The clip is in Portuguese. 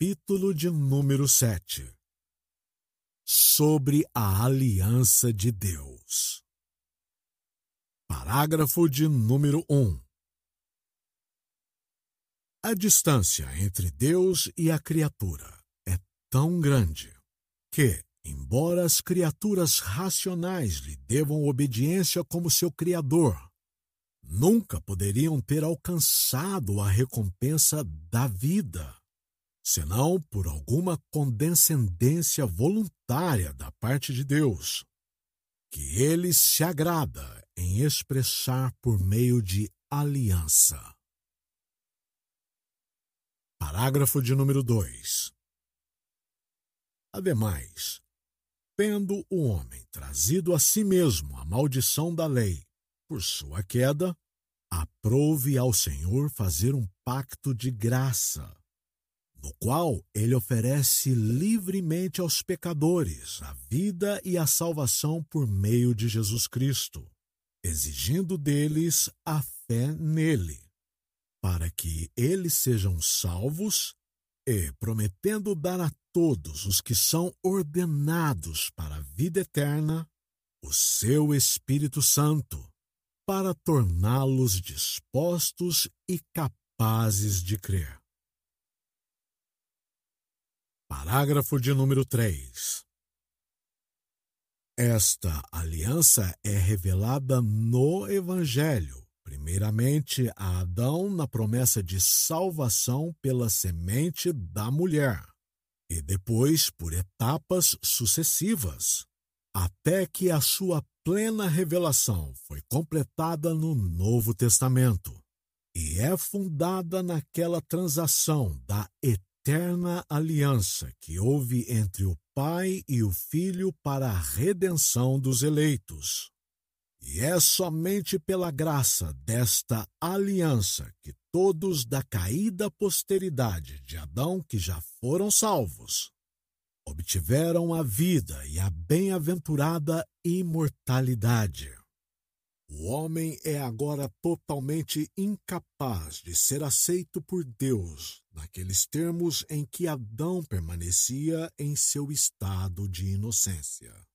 Capítulo de número 7. Sobre a aliança de Deus. Parágrafo de número 1. A distância entre Deus e a criatura é tão grande que, embora as criaturas racionais lhe devam obediência como seu Criador, nunca poderiam ter alcançado a recompensa da vida, senão por alguma condescendência voluntária da parte de Deus, que ele se agrada em expressar por meio de aliança. Parágrafo de número 2. Ademais, tendo o homem trazido a si mesmo a maldição da lei por sua queda, aprove ao Senhor fazer um pacto de graça, no qual ele oferece livremente aos pecadores a vida e a salvação por meio de Jesus Cristo, exigindo deles a fé nele, para que eles sejam salvos e prometendo dar a todos os que são ordenados para a vida eterna o seu Espírito Santo, para torná-los dispostos e capazes de crer. Parágrafo de número 3. Esta aliança é revelada no Evangelho, primeiramente a Adão na promessa de salvação pela semente da mulher, e depois por etapas sucessivas, até que a sua plena revelação foi completada no Novo Testamento, e é fundada naquela transação da eterna aliança que houve entre o Pai e o Filho para a redenção dos eleitos. E é somente pela graça desta aliança que todos da caída posteridade de Adão, que já foram salvos, obtiveram a vida e a bem-aventurada imortalidade. O homem é agora totalmente incapaz de ser aceito por Deus naqueles termos em que Adão permanecia em seu estado de inocência.